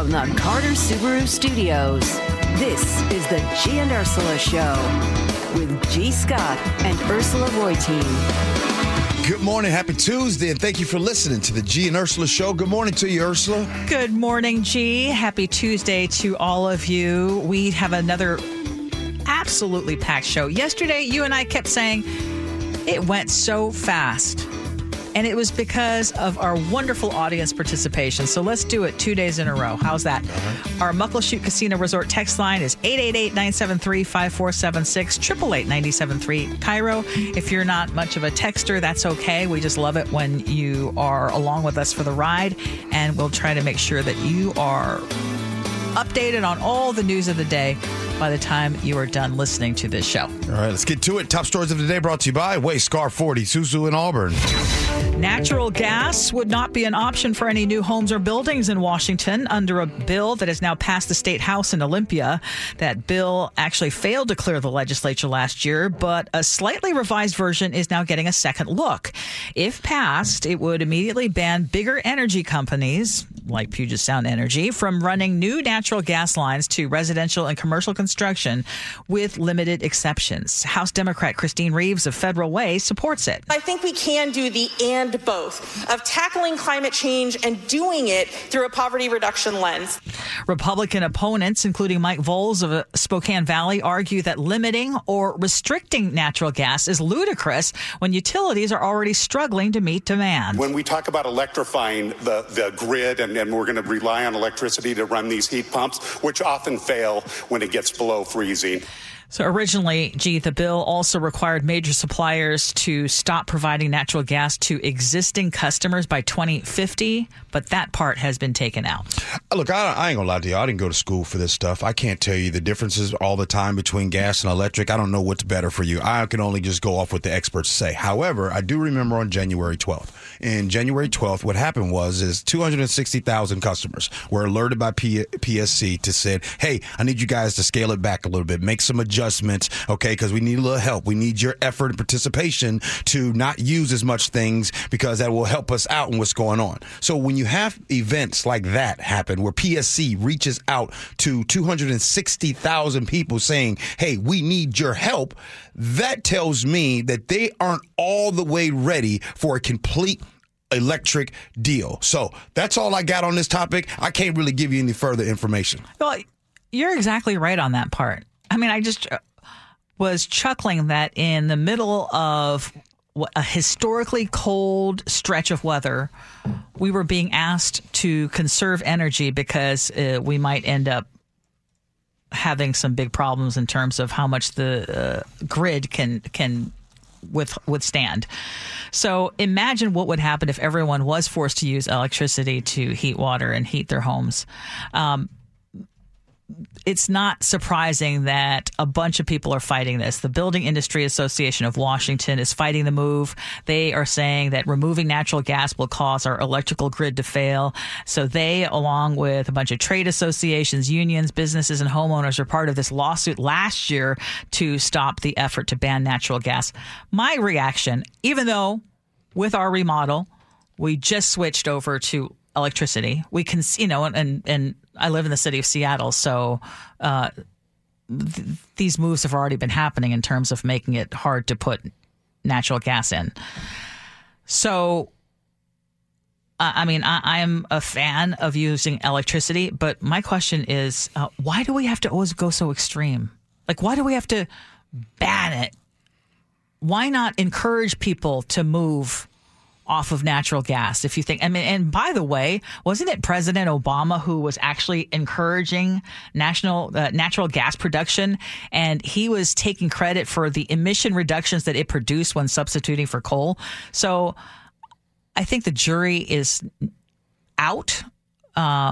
From the Carter Subaru Studios, this is the G and Ursula Show with G Scott and Ursula Voite. Good morning. Happy Tuesday, and thank you for listening to the G and Ursula Show. Good morning to you, Ursula. Good morning, G. Happy Tuesday to all of you. We have another absolutely packed show. Yesterday, you and I kept saying it went so fast. And it was because of our wonderful audience participation. So let's do it 2 days in a row. How's that? Uh-huh. Our Muckleshoot Casino Resort text line is 888-973-5476, 888-973-CAIRO. If you're not much of a texter, that's okay. We just love it when you are along with us for the ride. And we'll try to make sure that you are updated on all the news of the day by the time you are done listening to this show. All right, let's get to it. Top stories of the day brought to you by WayScar 40, Suzu in Auburn. Natural gas would not be an option for any new homes or buildings in Washington under a bill that has now passed the State House in Olympia. That bill actually failed to clear the legislature last year, but a slightly revised version is now getting a second look. If passed, it would immediately ban bigger energy companies like Puget Sound Energy from running new natural gas lines to residential and commercial construction with limited exceptions. House Democrat Christine Reeves of Federal Way supports it. I think we can do the and both of tackling climate change and doing it through a poverty reduction lens. Republican opponents, including Mike Voles of Spokane Valley, argue that limiting or restricting natural gas is ludicrous when utilities are already struggling to meet demand. When we talk about electrifying the grid and we're going to rely on electricity to run these heat pumps, which often fail when it gets below freezing. So originally, the bill also required major suppliers to stop providing natural gas to existing customers by 2050, but that part has been taken out. Look, I ain't gonna lie to you. I didn't go to school for this stuff. I can't tell you the differences all the time between gas and electric. I don't know what's better for you. I can only just go off what the experts say. However, I do remember on January 12th. And January 12th, what happened was 260,000 customers were alerted by PSC to said, hey, I need you guys to scale it back a little bit, make some adjustments. Okay, because we need a little help. We need your effort and participation to not use as much things because that will help us out in what's going on. So when you have events like that happen where PSC reaches out to 260,000 people saying, hey, we need your help, that tells me that they aren't all the way ready for a complete electric deal. So that's all I got on this topic. I can't really give you any further information. Well, you're exactly right on that part. I mean, I just was chuckling that in the middle of a historically cold stretch of weather, we were being asked to conserve energy because we might end up having some big problems in terms of how much the grid can withstand. So imagine what would happen if everyone was forced to use electricity to heat water and heat their homes. It's not surprising that a bunch of people are fighting this. The Building Industry Association of Washington is fighting the move. They are saying that removing natural gas will cause our electrical grid to fail. So they, along with a bunch of trade associations, unions, businesses, and homeowners, are part of this lawsuit last year to stop the effort to ban natural gas. My reaction, even though with our remodel, we just switched over to electricity, we can, and I live in the city of Seattle, so these moves have already been happening in terms of making it hard to put natural gas in. So, I mean, I'm a fan of using electricity, but my question is, why do we have to always go so extreme? Like, why do we have to ban it? Why not encourage people to move off of natural gas, if you think? I mean, and by the way, wasn't it President Obama who was actually encouraging natural gas production? And he was taking credit for the emission reductions that it produced when substituting for coal. So I think the jury is out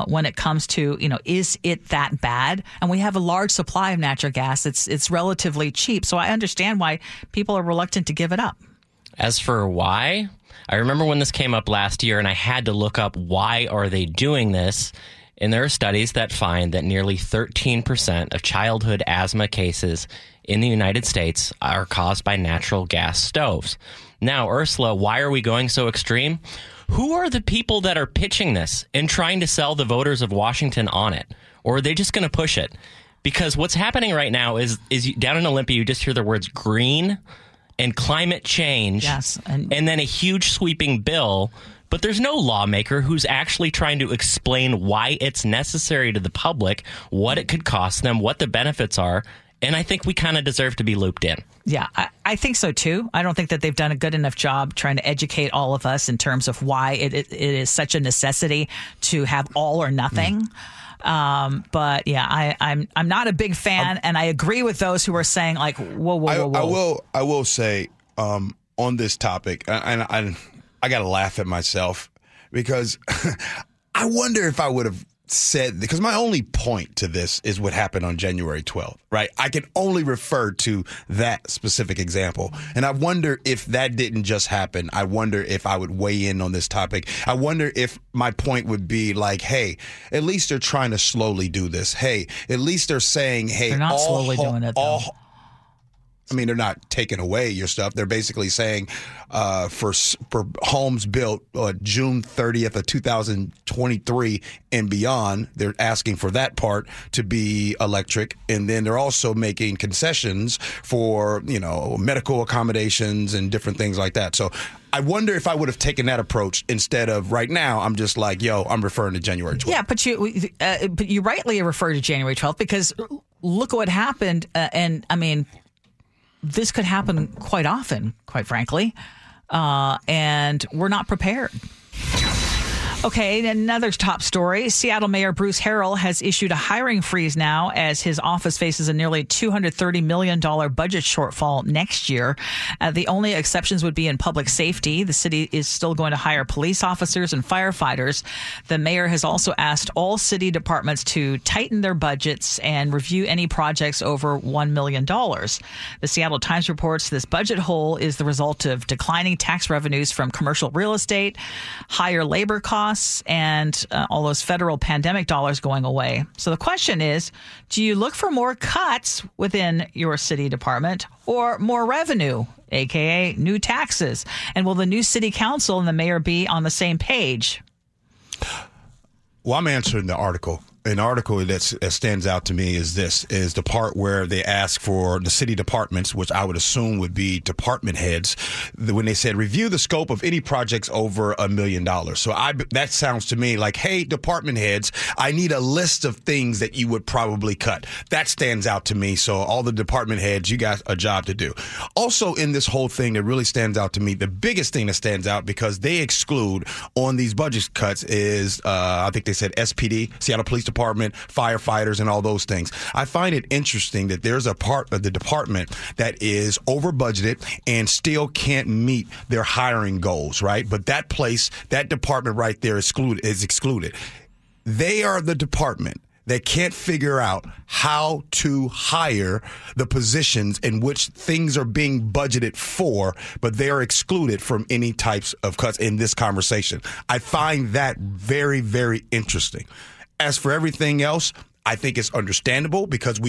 when it comes to, is it that bad? And we have a large supply of natural gas. It's relatively cheap. So I understand why people are reluctant to give it up. As for why, I remember when this came up last year and I had to look up why are they doing this. And there are studies that find that nearly 13% of childhood asthma cases in the United States are caused by natural gas stoves. Now, Ursula, why are we going so extreme? Who are the people that are pitching this and trying to sell the voters of Washington on it? Or are they just going to push it? Because what's happening right now is down in Olympia, you just hear the words green and climate change. Yes, and then a huge sweeping bill. But there's no lawmaker who's actually trying to explain why it's necessary to the public, what it could cost them, what the benefits are. And I think we kind of deserve to be looped in. Yeah, I think so, too. I don't think that they've done a good enough job trying to educate all of us in terms of why it is such a necessity to have all or nothing. But yeah, I'm not a big fan, and I agree with those who are saying like, whoa. I will say on this topic, and I got to laugh at myself because I wonder if I would have said, because my only point to this is what happened on January 12th, right? I can only refer to that specific example. And I wonder if that didn't just happen. I wonder if I would weigh in on this topic. I wonder if my point would be like, hey, at least they're trying to slowly do this. Hey, at least they're saying, hey, they're not slowly doing it, though. I mean, they're not taking away your stuff. They're basically saying for homes built June 30th of 2023 and beyond, they're asking for that part to be electric. And then they're also making concessions for, you know, medical accommodations and different things like that. So I wonder if I would have taken that approach instead of right now. I'm just like, yo, I'm referring to January 12th. Yeah, but you rightly refer to January 12th because look what happened. And I mean, this could happen quite often, quite frankly, and we're not prepared. Okay, another top story. Seattle Mayor Bruce Harrell has issued a hiring freeze now as his office faces a nearly $230 million budget shortfall next year. The only exceptions would be in public safety. The city is still going to hire police officers and firefighters. The mayor has also asked all city departments to tighten their budgets and review any projects over $1 million. The Seattle Times reports this budget hole is the result of declining tax revenues from commercial real estate, higher labor costs, and all those federal pandemic dollars going away. So the question is, do you look for more cuts within your city department or more revenue, a.k.a. new taxes? And will the new city council and the mayor be on the same page? Well, I'm answering the article. An article that stands out to me is this, is the part where they ask for the city departments, which I would assume would be department heads, when they said review the scope of any projects over $1 million. So that sounds to me like, hey, department heads, I need a list of things that you would probably cut. That stands out to me. So all the department heads, you got a job to do. Also in this whole thing that really stands out to me, the biggest thing that stands out because they exclude on these budget cuts is, I think they said SPD, Seattle Police Department, firefighters, and all those things. I find it interesting that there's a part of the department that is over budgeted and still can't meet their hiring goals, right? But that place, that department right there is excluded. They are the department that can't figure out how to hire the positions in which things are being budgeted for, but they are excluded from any types of cuts in this conversation. I find that very, very interesting. As for everything else, I think it's understandable because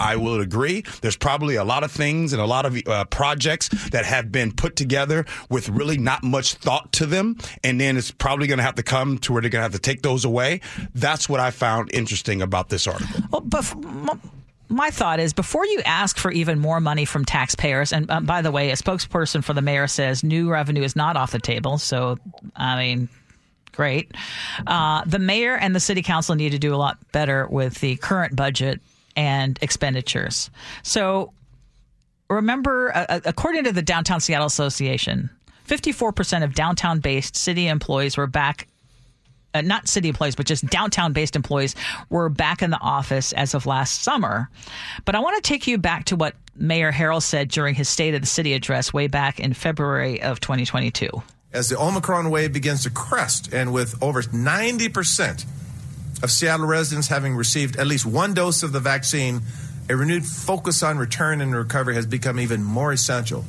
I will agree, there's probably a lot of things and a lot of projects that have been put together with really not much thought to them. And then it's probably going to have to come to where they're going to have to take those away. That's what I found interesting about this article. Well, but my thought is before you ask for even more money from taxpayers, and by the way, a spokesperson for the mayor says new revenue is not off the table. So, I mean, great. The mayor and the city council need to do a lot better with the current budget and expenditures. So remember, according to the Downtown Seattle Association, 54% of downtown-based city employees were back. Not city employees, but just downtown-based employees were back in the office as of last summer. But I want to take you back to what Mayor Harrell said during his State of the City address way back in February of 2022. As the Omicron wave begins to crest, and with over 90% of Seattle residents having received at least one dose of the vaccine, a renewed focus on return and recovery has become even more essential.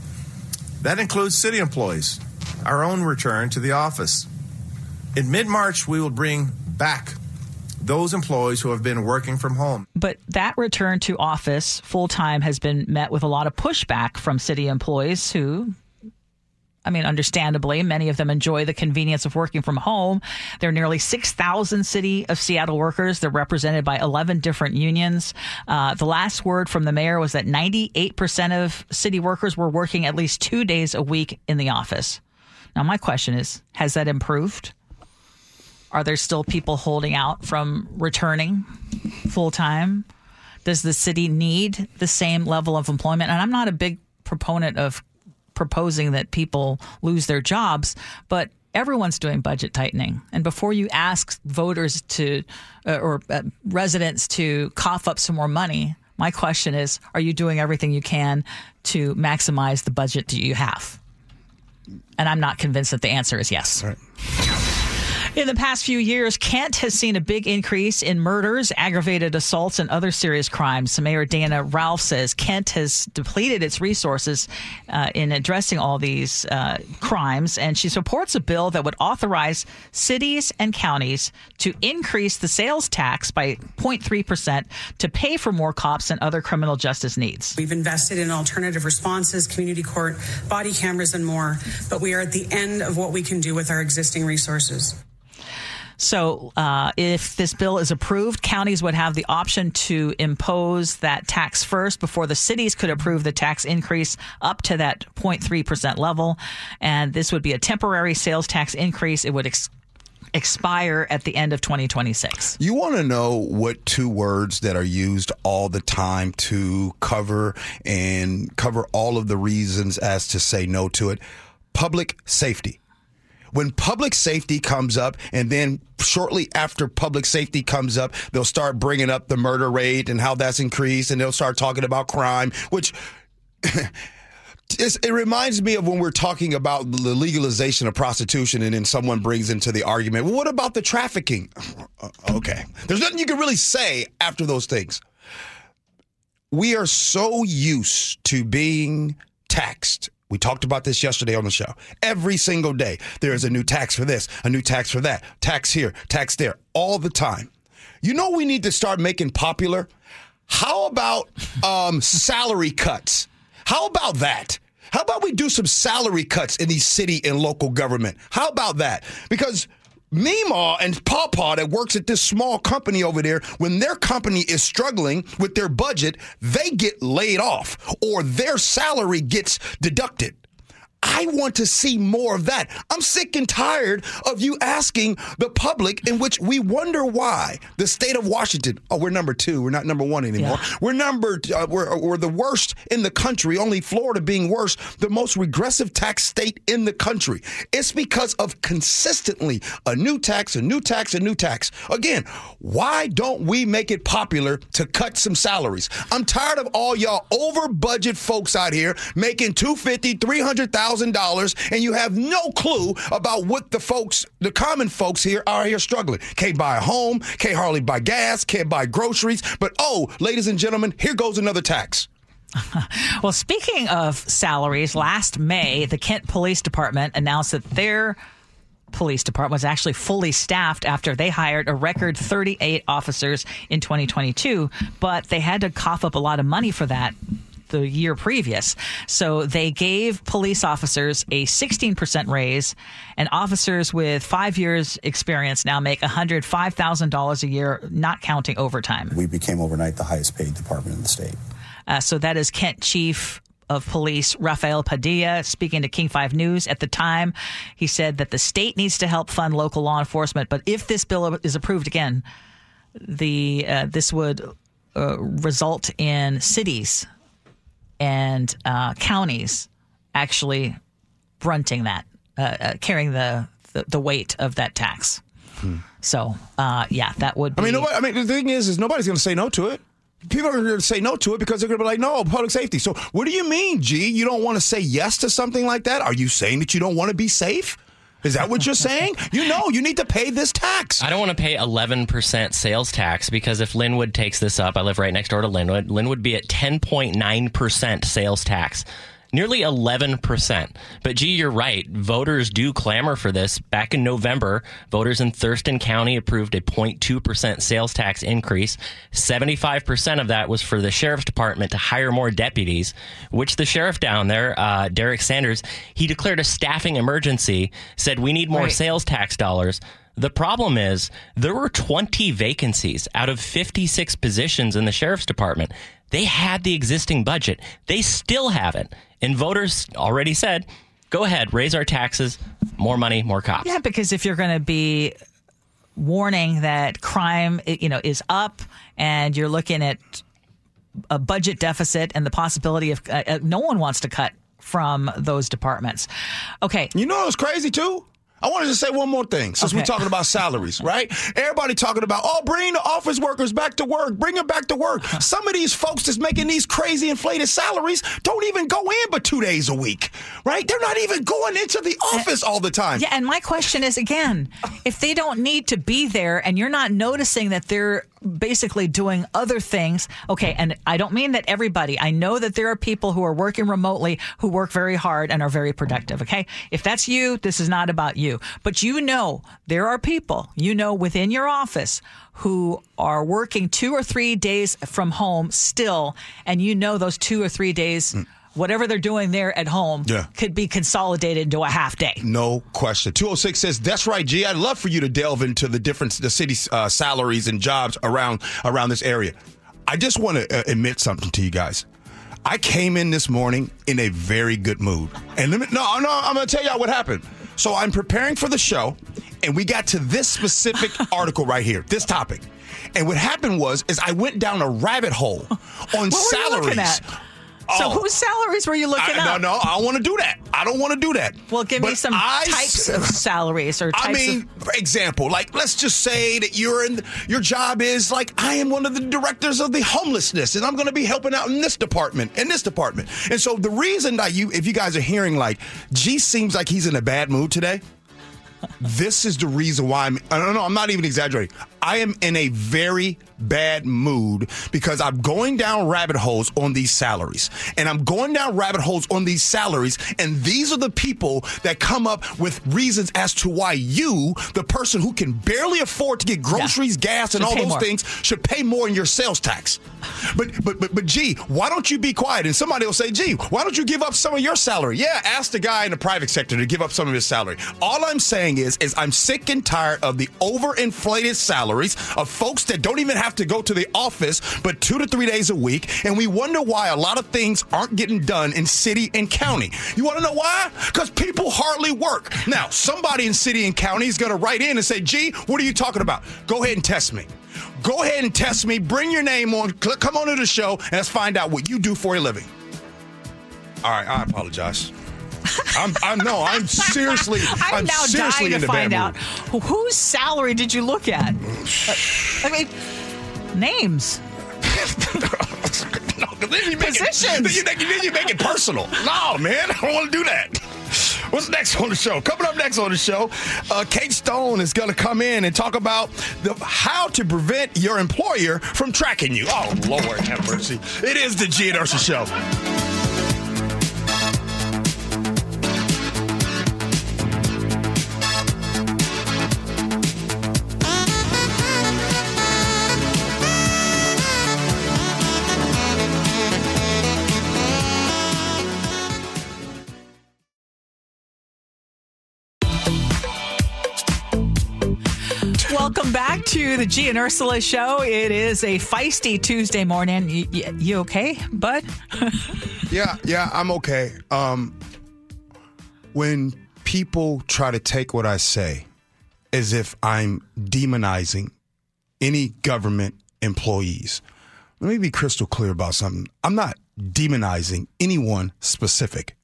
That includes city employees, our own return to the office. In mid-March, we will bring back those employees who have been working from home. But that return to office full-time has been met with a lot of pushback from city employees who I mean, understandably, many of them enjoy the convenience of working from home. There are nearly 6,000 City of Seattle workers. They're represented by 11 different unions. The last word from the mayor was that 98% of city workers were working at least 2 days a week in the office. Now, my question is, has that improved? Are there still people holding out from returning full time? Does the city need the same level of employment? And I'm not a big proponent of proposing that people lose their jobs, but everyone's doing budget tightening. And before you ask voters to or residents to cough up some more money, my question is, are you doing everything you can to maximize the budget that you have? And I'm not convinced that the answer is yes. All right. In the past few years, Kent has seen a big increase in murders, aggravated assaults, and other serious crimes. Mayor Dana Ralph says Kent has depleted its resources in addressing all these crimes, and she supports a bill that would authorize cities and counties to increase the sales tax by 0.3% to pay for more cops and other criminal justice needs. We've invested in alternative responses, community court, body cameras, and more, but we are at the end of what we can do with our existing resources. So if this bill is approved, counties would have the option to impose that tax first before the cities could approve the tax increase up to that 0.3% level. And this would be a temporary sales tax increase. It would expire at the end of 2026. You want to know what two words that are used all the time to cover all of the reasons as to say no to it? Public safety. When public safety comes up, and then shortly after public safety comes up, they'll start bringing up the murder rate and how that's increased, and they'll start talking about crime, which it reminds me of when we're talking about the legalization of prostitution, and then someone brings into the argument, well, what about the trafficking? Okay. There's nothing you can really say after those things. We are so used to being taxed. We talked about this yesterday on the show. Every single day, there is a new tax for this, a new tax for that, tax here, tax there, all the time. You know what we need to start making popular? How about salary cuts? How about that? How about we do some salary cuts in the city and local government? How about that? Because Meemaw and Pawpaw that works at this small company over there, when their company is struggling with their budget, they get laid off or their salary gets deducted. I want to see more of that. I'm sick and tired of you asking the public, in which we wonder why the state of Washington, oh, we're number two. We're not number one anymore. Yeah. We're the worst in the country, only Florida being worse, the most regressive tax state in the country. It's because of consistently a new tax, a new tax, a new tax. Again, why don't we make it popular to cut some salaries? I'm tired of all y'all over budget folks out here making $250,000, $300,000. And you have no clue about what the common folks here are here struggling. Can't buy a home, can't hardly buy gas, can't buy groceries. But oh, ladies and gentlemen, here goes another tax. Well, speaking of salaries, last May, the Kent Police Department announced that their police department was actually fully staffed after they hired a record 38 officers in 2022, but they had to cough up a lot of money for that the year previous. So they gave police officers a 16% raise, and officers with 5 years experience now make $105,000 a year, not counting overtime. We became overnight the highest paid department in the state. So that is Kent Chief of Police Rafael Padilla speaking to King 5 News. At the time, he said that the state needs to help fund local law enforcement. But if this bill is approved again, this would result in cities and counties actually fronting that, carrying the weight of that tax. So, yeah, that would be... the thing is nobody's going to say no to it. People are going to say no to it because they're going to be like, no, public safety. So what do you mean, G? You don't want to say yes to something like that? Are you saying that you don't want to be safe? Is that what you're saying? You know, you need to pay this tax. I don't want to pay 11% sales tax because if Linwood takes this up, I live right next door to Linwood, Linwood would be at 10.9% sales tax. nearly 11%. But gee, you're right. Voters do clamor for this. Back in November, voters in Thurston County approved a 0.2% sales tax increase. 75% of that was for the sheriff's department to hire more deputies, which the sheriff down there, Derek Sanders, he declared a staffing emergency, said we need more sales tax dollars. The problem is there were 20 vacancies out of 56 positions in the sheriff's department. They had the existing budget. They still have it. And voters already said, go ahead, raise our taxes, more money, more cops. Yeah, because if you're going to be warning that crime, you know, is up and you're looking at a budget deficit and the possibility of no one wants to cut from those departments. Okay. You know what's crazy, too? I wanted to say one more thing since we're talking about salaries, right? Everybody talking about, oh, bring the office workers back to work. Bring them back to work. Some of these folks that's making these crazy inflated salaries don't even go in but 2 days a week, right? They're not even going into the office all the time. Yeah, and my question is, again, if they don't need to be there and you're not noticing that they're basically doing other things. Okay, and I don't mean that everybody. I know that there are people who are working remotely who work very hard and are very productive, okay? If that's you, this is not about you. But you know there are people, you know, within your office who are working 2 or 3 days from home still, and you know those 2 or 3 days whatever they're doing there at home could be consolidated into a half day. No question. 206 says, that's right, G. I'd love for you to delve into the difference, the city's salaries and jobs around this area. I just want to admit something to you guys. I came in this morning in a very good mood. And I'm going to tell y'all what happened. So I'm preparing for the show, and we got to this specific article right here, this topic. And what happened was I went down a rabbit hole on what salaries. Were you looking at? So whose salaries were you looking up? No, I don't want to do that. I don't want to do that. Well, give me some types of salaries or types of... I mean, for example, like, let's just say that your job is, like, I am one of the directors of the homelessness, and I'm going to be helping out in this department, and this department. And so the reason that if you guys are hearing, like, G seems like he's in a bad mood today, this is the reason why I'm not even exaggerating. I am in a very bad mood because I'm going down rabbit holes on these salaries. And I'm going down rabbit holes on these salaries. And these are the people that come up with reasons as to why you, the person who can barely afford to get groceries, gas, and all those things, should pay more in your sales tax. But G, why don't you be quiet? And somebody will say, G, why don't you give up some of your salary? Yeah, ask the guy in the private sector to give up some of his salary. All I'm saying is I'm sick and tired of the overinflated salaries of folks that don't even have to go to the office but 2 to 3 days a week, and we wonder why a lot of things aren't getting done in city and county. You want to know why? Because people hardly work. Now, somebody in city and county is going to write in and say, G, what are you talking about? Go ahead and test me. Go ahead and test me. Bring your name on. Come on to the show, and let's find out what you do for a living. All right, I apologize. I'm seriously dying to find out. Whose salary did you look at? I mean... Names. Positions. Then you make it personal. No, man, I don't want to do that. What's next on the show? Coming up next on the show, Kate Stone is going to come in and talk about how to prevent your employer from tracking you. Oh, Lord, have mercy. It is the G and Ursula Show. Welcome back to the G and Ursula Show. It is a feisty Tuesday morning. You okay, bud? Yeah, I'm okay. When people try to take what I say as if I'm demonizing any government employees, let me be crystal clear about something. I'm not demonizing anyone specific.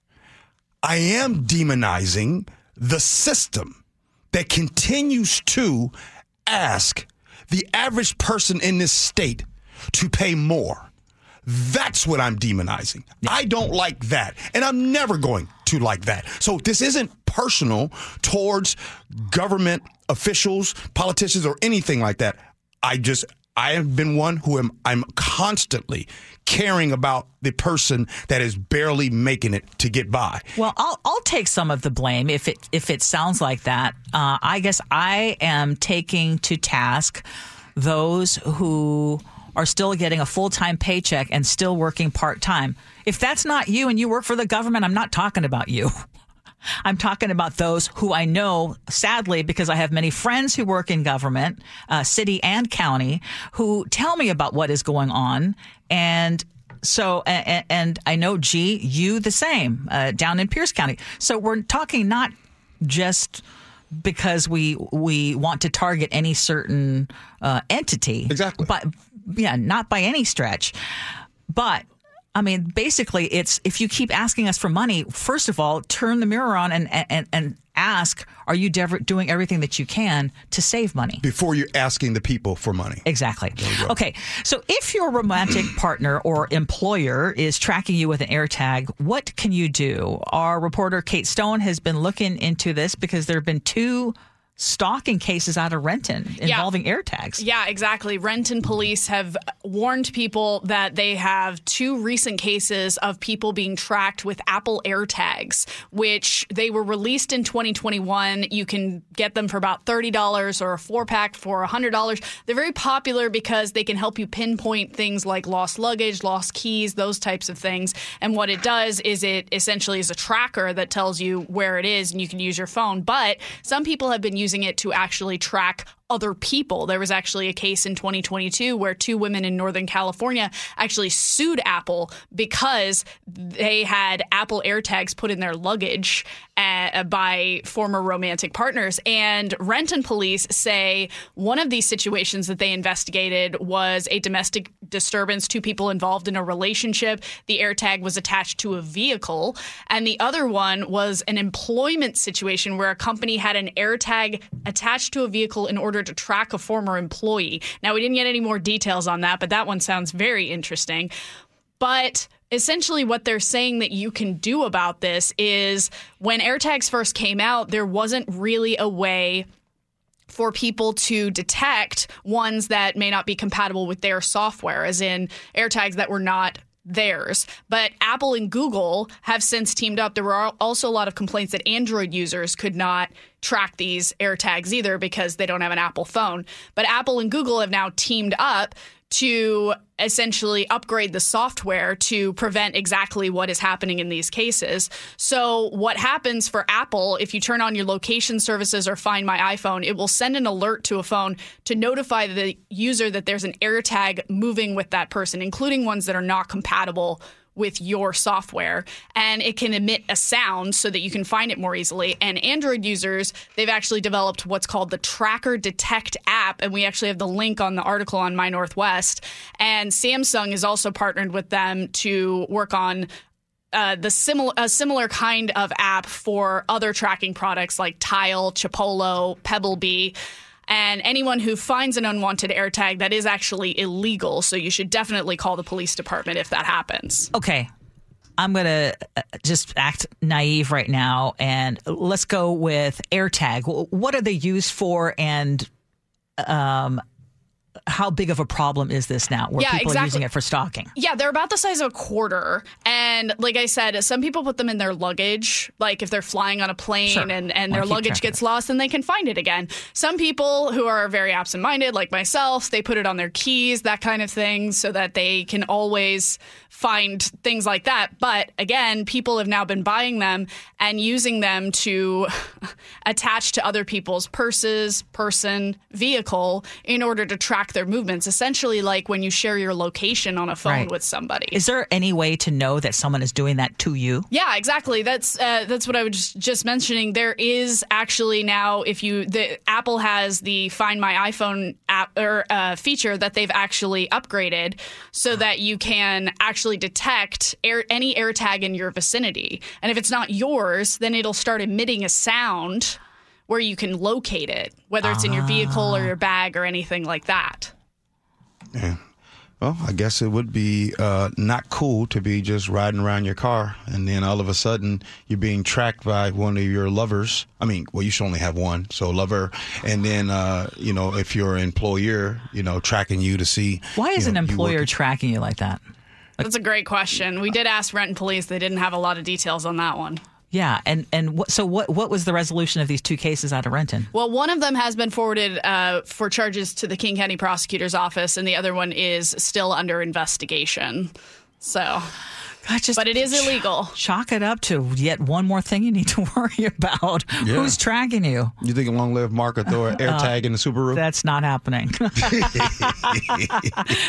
I am demonizing the system that continues to ask the average person in this state to pay more. That's what I'm demonizing. Yeah. I don't like that, and I'm never going to like that. So this isn't personal towards government officials, politicians, or anything like that. I just I have been one who I'm constantly caring about the person that is barely making it to get by. Well, I'll take some of the blame if it sounds like that. I guess I am taking to task those who are still getting a full-time paycheck and still working part-time. If that's not you and you work for the government, I'm not talking about you. I'm talking about those who I know, sadly, because I have many friends who work in government, city and county, who tell me about what is going on. And so, and I know, G, you the same, down in Pierce County. So we're talking not just because we want to target any certain entity. Exactly. But, yeah, not by any stretch. But I mean, basically, it's if you keep asking us for money, first of all, turn the mirror on and ask, are you doing everything that you can to save money? Before you're asking the people for money. Exactly. Okay. So if your romantic partner or employer is tracking you with an AirTag, what can you do? Our reporter, Kate Stone, has been looking into this because there have been two stalking cases out of Renton involving AirTags. Yeah, exactly. Renton police have warned people that they have two recent cases of people being tracked with Apple AirTags, which they were released in 2021. You can get them for about $30 or a four-pack for $100. They're very popular because they can help you pinpoint things like lost luggage, lost keys, those types of things. And what it does is it essentially is a tracker that tells you where it is, and you can use your phone. But some people have been using it to actually track other people. There was actually a case in 2022 where two women in Northern California actually sued Apple because they had Apple AirTags put in their luggage by former romantic partners. And Renton police say one of these situations that they investigated was a domestic disturbance, two people involved in a relationship. The AirTag was attached to a vehicle. And the other one was an employment situation where a company had an AirTag attached to a vehicle in order to track a former employee. Now, we didn't get any more details on that, but that one sounds very interesting. But essentially what they're saying that you can do about this is when AirTags first came out, there wasn't really a way for people to detect ones that may not be compatible with their software, as in AirTags that were not theirs. But Apple and Google have since teamed up. There were also a lot of complaints that Android users could not track these AirTags either because they don't have an Apple phone. But Apple and Google have now teamed up to essentially upgrade the software to prevent exactly what is happening in these cases. So what happens for Apple, if you turn on your location services or Find My iPhone, it will send an alert to a phone to notify the user that there's an AirTag moving with that person, including ones that are not compatible with your software, and it can emit a sound so that you can find it more easily. And Android users, they've actually developed what's called the Tracker Detect app, and we actually have the link on the article on My Northwest. And Samsung is also partnered with them to work on a similar kind of app for other tracking products like Tile, Chipolo, Pebble Bee. And anyone who finds an unwanted AirTag, that is actually illegal. So you should definitely call the police department if that happens. Okay. I'm going to just act naive right now. And let's go with AirTag. What are they used for? And how big of a problem is this now where people are using it for stalking? Yeah, they're about the size of a quarter. And like I said, some people put them in their luggage, like if they're flying on a plane and their luggage gets lost, then they can find it again. Some people who are very absent-minded, like myself, they put it on their keys, that kind of thing, so that they can always find things like that. But again, people have now been buying them and using them to attach to other people's purses, person, vehicle in order to track their movements, essentially like when you share your location on a phone with somebody. Is there any way to know that someone is doing that to you? Yeah, exactly. That's what I was just mentioning. There is actually now, Apple has the Find My iPhone app or feature that they've actually upgraded so that you can actually detect any AirTag in your vicinity. And if it's not yours, then it'll start emitting a sound where you can locate it, whether it's in your vehicle or your bag or anything like that. Yeah. Well, I guess it would be not cool to be just riding around your car and then all of a sudden you're being tracked by one of your lovers. I mean, well, you should only have one, so lover. And then, you know, if you're an employer, you know, tracking you to see. Why is an employer tracking you like that? That's a great question. We did ask Renton Police. They didn't have a lot of details on that one. Yeah, and what was the resolution of these two cases out of Renton? Well, one of them has been forwarded for charges to the King County Prosecutor's Office, and the other one is still under investigation. So, but it is illegal. Chalk it up to yet one more thing you need to worry about. Yeah. Who's tracking you? You think a long live Mark will throw an AirTag in the Subaru? That's not happening.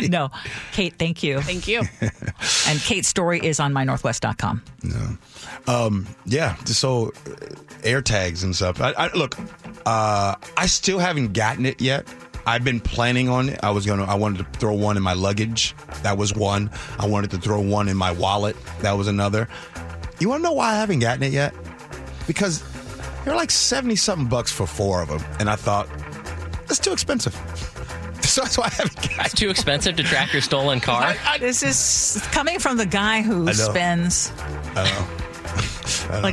No. Kate, thank you. Thank you. And Kate's story is on mynorthwest.com. No. Yeah, so AirTags and stuff. Look, I still haven't gotten it yet. I've been planning on it. I wanted to throw one in my luggage. That was one. I wanted to throw one in my wallet. That was another. You want to know why I haven't gotten it yet? Because they're like 70-something bucks for four of them. And I thought, that's too expensive. So that's why I haven't gotten it. It's too expensive to track your stolen car? This is coming from the guy who spends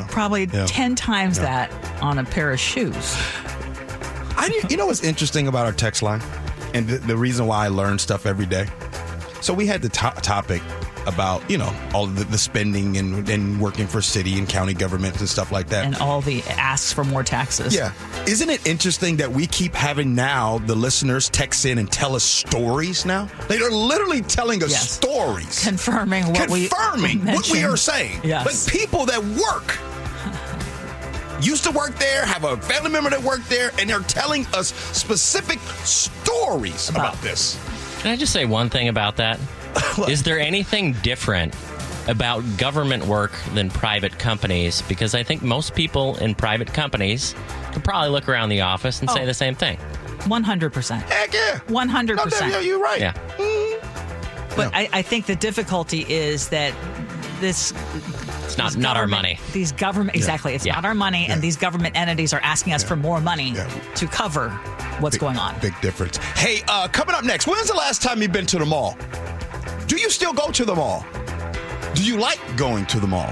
probably 10 times that on a pair of shoes. You know what's interesting about our text line? And the reason why I learn stuff every day? So we had the topic about, you know, all the spending and working for city and county governments and stuff like that. And all the asks for more taxes. Yeah. Isn't it interesting that we keep having now the listeners text in and tell us stories now? They are literally telling us stories. Confirming what we are saying. Yes. Like people that work. Used to work there, have a family member that worked there, and they're telling us specific stories about this. Can I just say one thing about that? Is there anything different about government work than private companies? Because I think most people in private companies could probably look around the office and say the same thing. 100%. Heck yeah. 100%. No, you're right. Yeah. Mm-hmm. But no. I think the difficulty is that it's not our money. These government It's not our money, and these government entities are asking us for more money to cover what's going on. Big difference. Hey, coming up next, when's the last time you've been to the mall? Do you still go to the mall? Do you like going to the mall?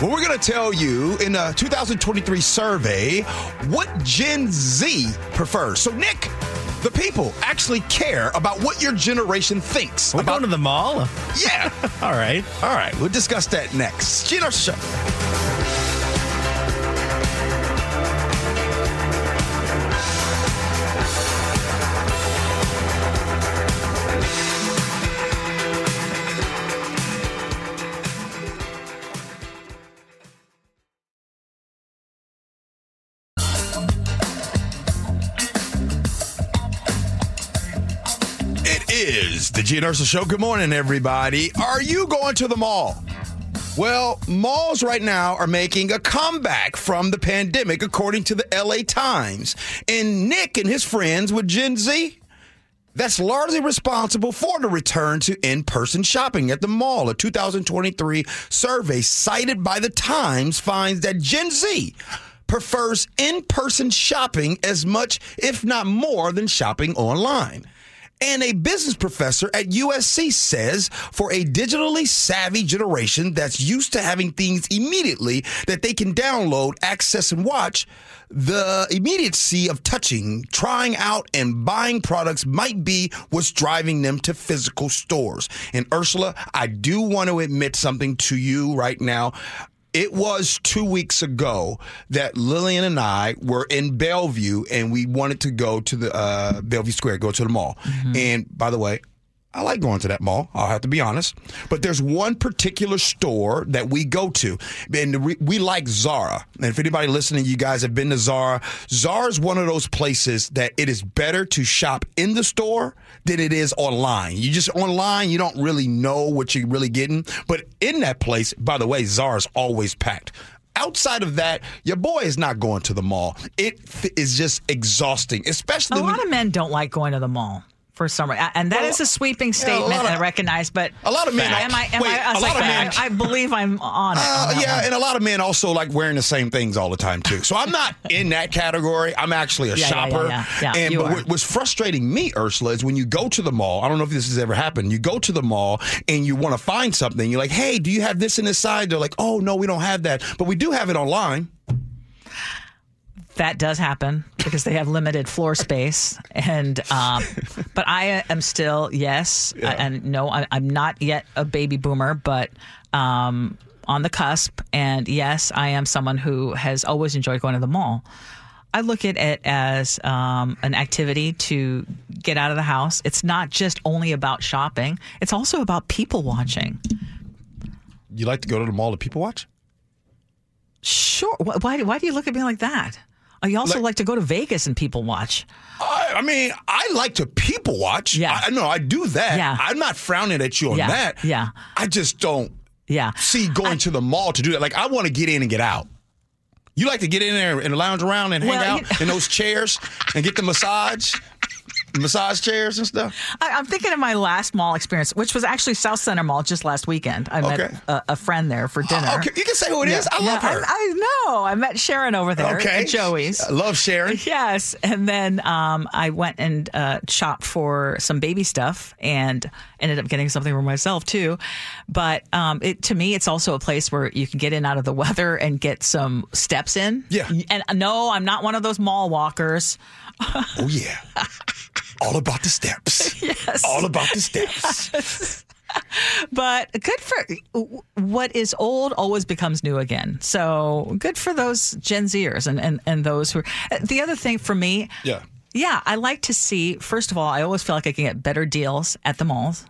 Well, we're going to tell you in a 2023 survey what Gen Z prefers. So, Nick, the people actually care about what your generation thinks. We're going to the mall? Yeah. All right. We'll discuss that next. Gino Show. The G and Ursula Show. Good morning, everybody. Are you going to the mall? Well, malls right now are making a comeback from the pandemic, according to the LA Times. And Nick and his friends with Gen Z, that's largely responsible for the return to in-person shopping at the mall. A 2023 survey cited by the Times finds that Gen Z prefers in-person shopping as much, if not more, than shopping online. And a business professor at USC says for a digitally savvy generation that's used to having things immediately that they can download, access, and watch, the immediacy of touching, trying out, and buying products might be what's driving them to physical stores. And Ursula, I do want to admit something to you right now. It was 2 weeks ago that Lillian and I were in Bellevue, and we wanted to go to the Bellevue Square, go to the mall. Mm-hmm. And by the way, I like going to that mall. I'll have to be honest. But there's one particular store that we go to, and we like Zara. And if anybody listening, you guys have been to Zara. Zara is one of those places that it is better to shop in the store than it is online. You just online, you don't really know what you're really getting. But in that place, by the way, Zara's always packed. Outside of that, your boy is not going to the mall. It is just exhausting, especially a lot of men don't like going to the mall. for summer. And that is a sweeping statement, I recognize, but a lot of men, I believe I'm on it. And a lot of men also like wearing the same things all the time, too. So I'm not in that category. I'm actually a shopper. And what's frustrating me, Ursula, is when you go to the mall, I don't know if this has ever happened, you go to the mall and you want to find something. You're like, hey, do you have this in this size? They're like, oh, no, we don't have that. But we do have it online. That does happen because they have limited floor space, and but I am still I'm not yet a baby boomer, but on the cusp, and yes, I am someone who has always enjoyed going to the mall. I look at it as an activity to get out of the house. It's not just only about shopping; it's also about people watching. You like to go to the mall to people watch? Sure. Why do you look at me like that? You also like to go to Vegas and people watch. I mean, I like to people watch. Yeah. I know I do that. Yeah. I'm not frowning at you on that. Yeah. I just don't see going to the mall to do that. Like, I want to get in and get out. You like to get in there and lounge around and hang out in those chairs and get the massage chairs and stuff? I'm thinking of my last mall experience, which was actually South Center Mall just last weekend. I met a friend there for dinner. Okay. You can say who it is. I love her. I know. I met Sharon over there at Joey's. I love Sharon. Yes. And then I went and shopped for some baby stuff and ended up getting something for myself, too. But to me, it's also a place where you can get in out of the weather and get some steps in. Yeah. And no, I'm not one of those mall walkers. Oh, yeah. All about the steps. Yes. All about the steps. Yes. But good for what is old always becomes new again. So good for those Gen Zers and those who are. The other thing for me. Yeah. Yeah. I like to see, first of all, I always feel like I can get better deals at the malls.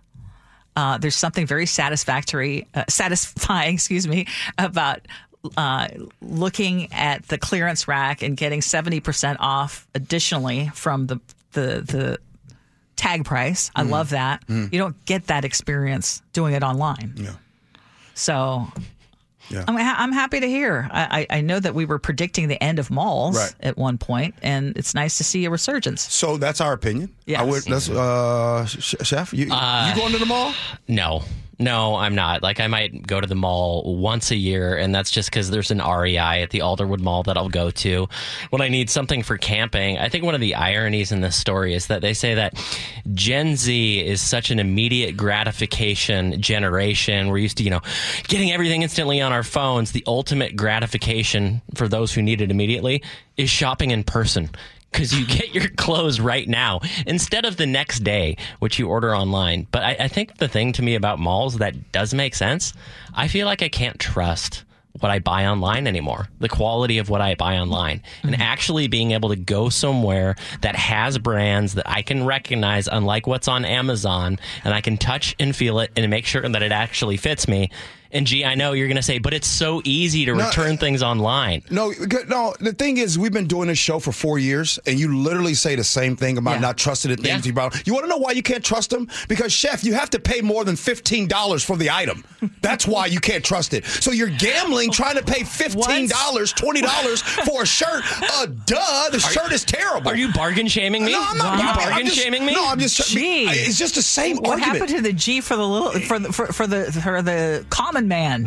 There's something very satisfying, about looking at the clearance rack and getting 70% off additionally from the tag price. I love that. You don't get that experience doing it online. Yeah. So I'm happy to hear. I know that we were predicting the end of malls at one point, and it's nice to see a resurgence. So that's our opinion. Yes. Chef, you going to the mall? No, I'm not. Like, I might go to the mall once a year, and that's just because there's an REI at the Alderwood Mall that I'll go to when I need something for camping. I think one of the ironies in this story is that they say that Gen Z is such an immediate gratification generation. We're used to, getting everything instantly on our phones. The ultimate gratification for those who need it immediately is shopping in person, because you get your clothes right now instead of the next day, which you order online. But I think the thing to me about malls that does make sense, I feel like I can't trust what I buy online anymore, the quality of what I buy online. Mm-hmm. And actually being able to go somewhere that has brands that I can recognize, unlike what's on Amazon, and I can touch and feel it and make sure that it actually fits me. And, I know you're going to say, but it's so easy to return things online. No, the thing is, we've been doing this show for 4 years, and you literally say the same thing about not trusting the things you bought. You want to know why you can't trust them? Because, Chef, you have to pay more than $15 for the item. That's why you can't trust it. So you're gambling trying to pay $15, $20 for a shirt. The shirt is terrible. Are you bargain shaming me? No, I'm not. Wow. Bargain shaming me? No, I'm just... Gee. It's just the same argument. What happened to the G for the little... for the common man.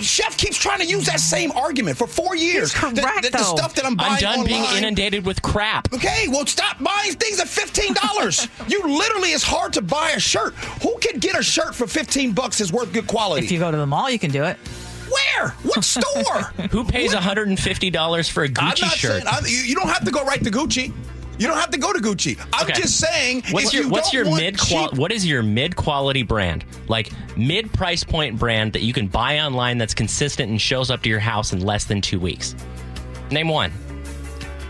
Chef keeps trying to use that same argument for 4 years. He's correct, the stuff that I'm buying online. I'm done being inundated with crap. Okay, well, stop buying things at $15. You literally, it's hard to buy a shirt. Who can get a shirt for 15 bucks that's worth good quality? If you go to the mall, you can do it. Where? What store? Who pays $150 for a Gucci shirt? You don't have to go right to Gucci. You don't have to go to Gucci. I'm just saying. What is your mid-quality brand? Like mid-price point brand that you can buy online that's consistent and shows up to your house in less than 2 weeks. Name one.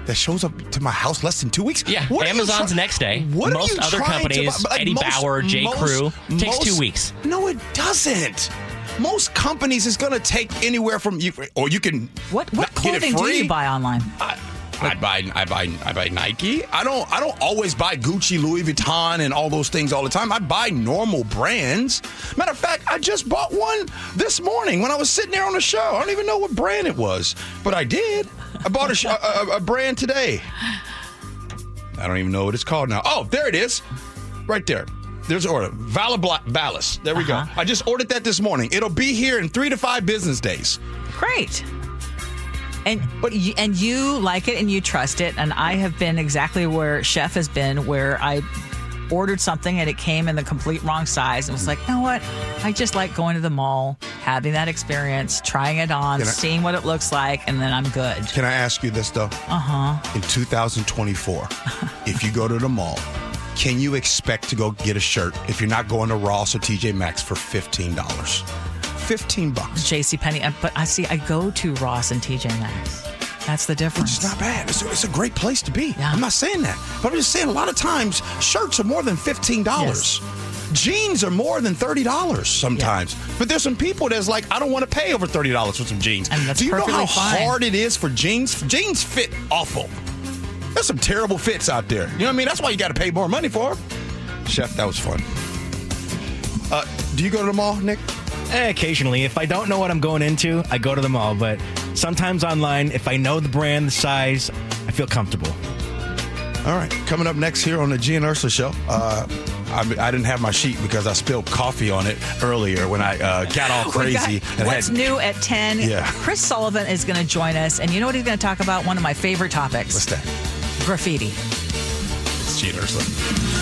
That shows up to my house less than 2 weeks? Yeah. Amazon's next day. What most other companies, like Eddie Bauer, J.Crew, takes 2 weeks. No, it doesn't. Most companies is going to take anywhere from you, or you can. What clothing do you buy online? I buy Nike. I don't always buy Gucci, Louis Vuitton, and all those things all the time. I buy normal brands. Matter of fact, I just bought one this morning when I was sitting there on the show. I don't even know what brand it was, but I did. I bought a brand today. I don't even know what it's called now. Oh, there it is. Right there. There's an order. Vallis. There we go. I just ordered that this morning. It'll be here in 3 to 5 business days. Great. And you like it and you trust it. And I have been exactly where Chef has been, where I ordered something and it came in the complete wrong size. And was like, you know what? I just like going to the mall, having that experience, trying it on, seeing what it looks like, and then I'm good. Can I ask you this, though? In 2024, if you go to the mall, can you expect to go get a shirt if you're not going to Ross or TJ Maxx for $15? $15. JCPenney. But I see, I go to Ross and TJ Maxx. That's the difference. It's not bad. It's a great place to be. Yeah. I'm not saying that. But I'm just saying a lot of times shirts are more than $15. Yes. Jeans are more than $30 sometimes. Yeah. But there's some people that's like, I don't want to pay over $30 for some jeans. And that's Do you know how hard it is for jeans? Jeans fit awful. There's some terrible fits out there. You know what I mean? That's why you got to pay more money for them. Chef, that was fun. Do you go to the mall, Nick? Occasionally. If I don't know what I'm going into, I go to the mall. But sometimes online, if I know the brand, the size, I feel comfortable. All right. Coming up next here on the G and Ursula Show, I didn't have my sheet because I spilled coffee on it earlier when I got all crazy. New at 10? Yeah. Chris Sullivan is going to join us. And you know what he's going to talk about? One of my favorite topics. What's that? Graffiti. It's G and Ursula.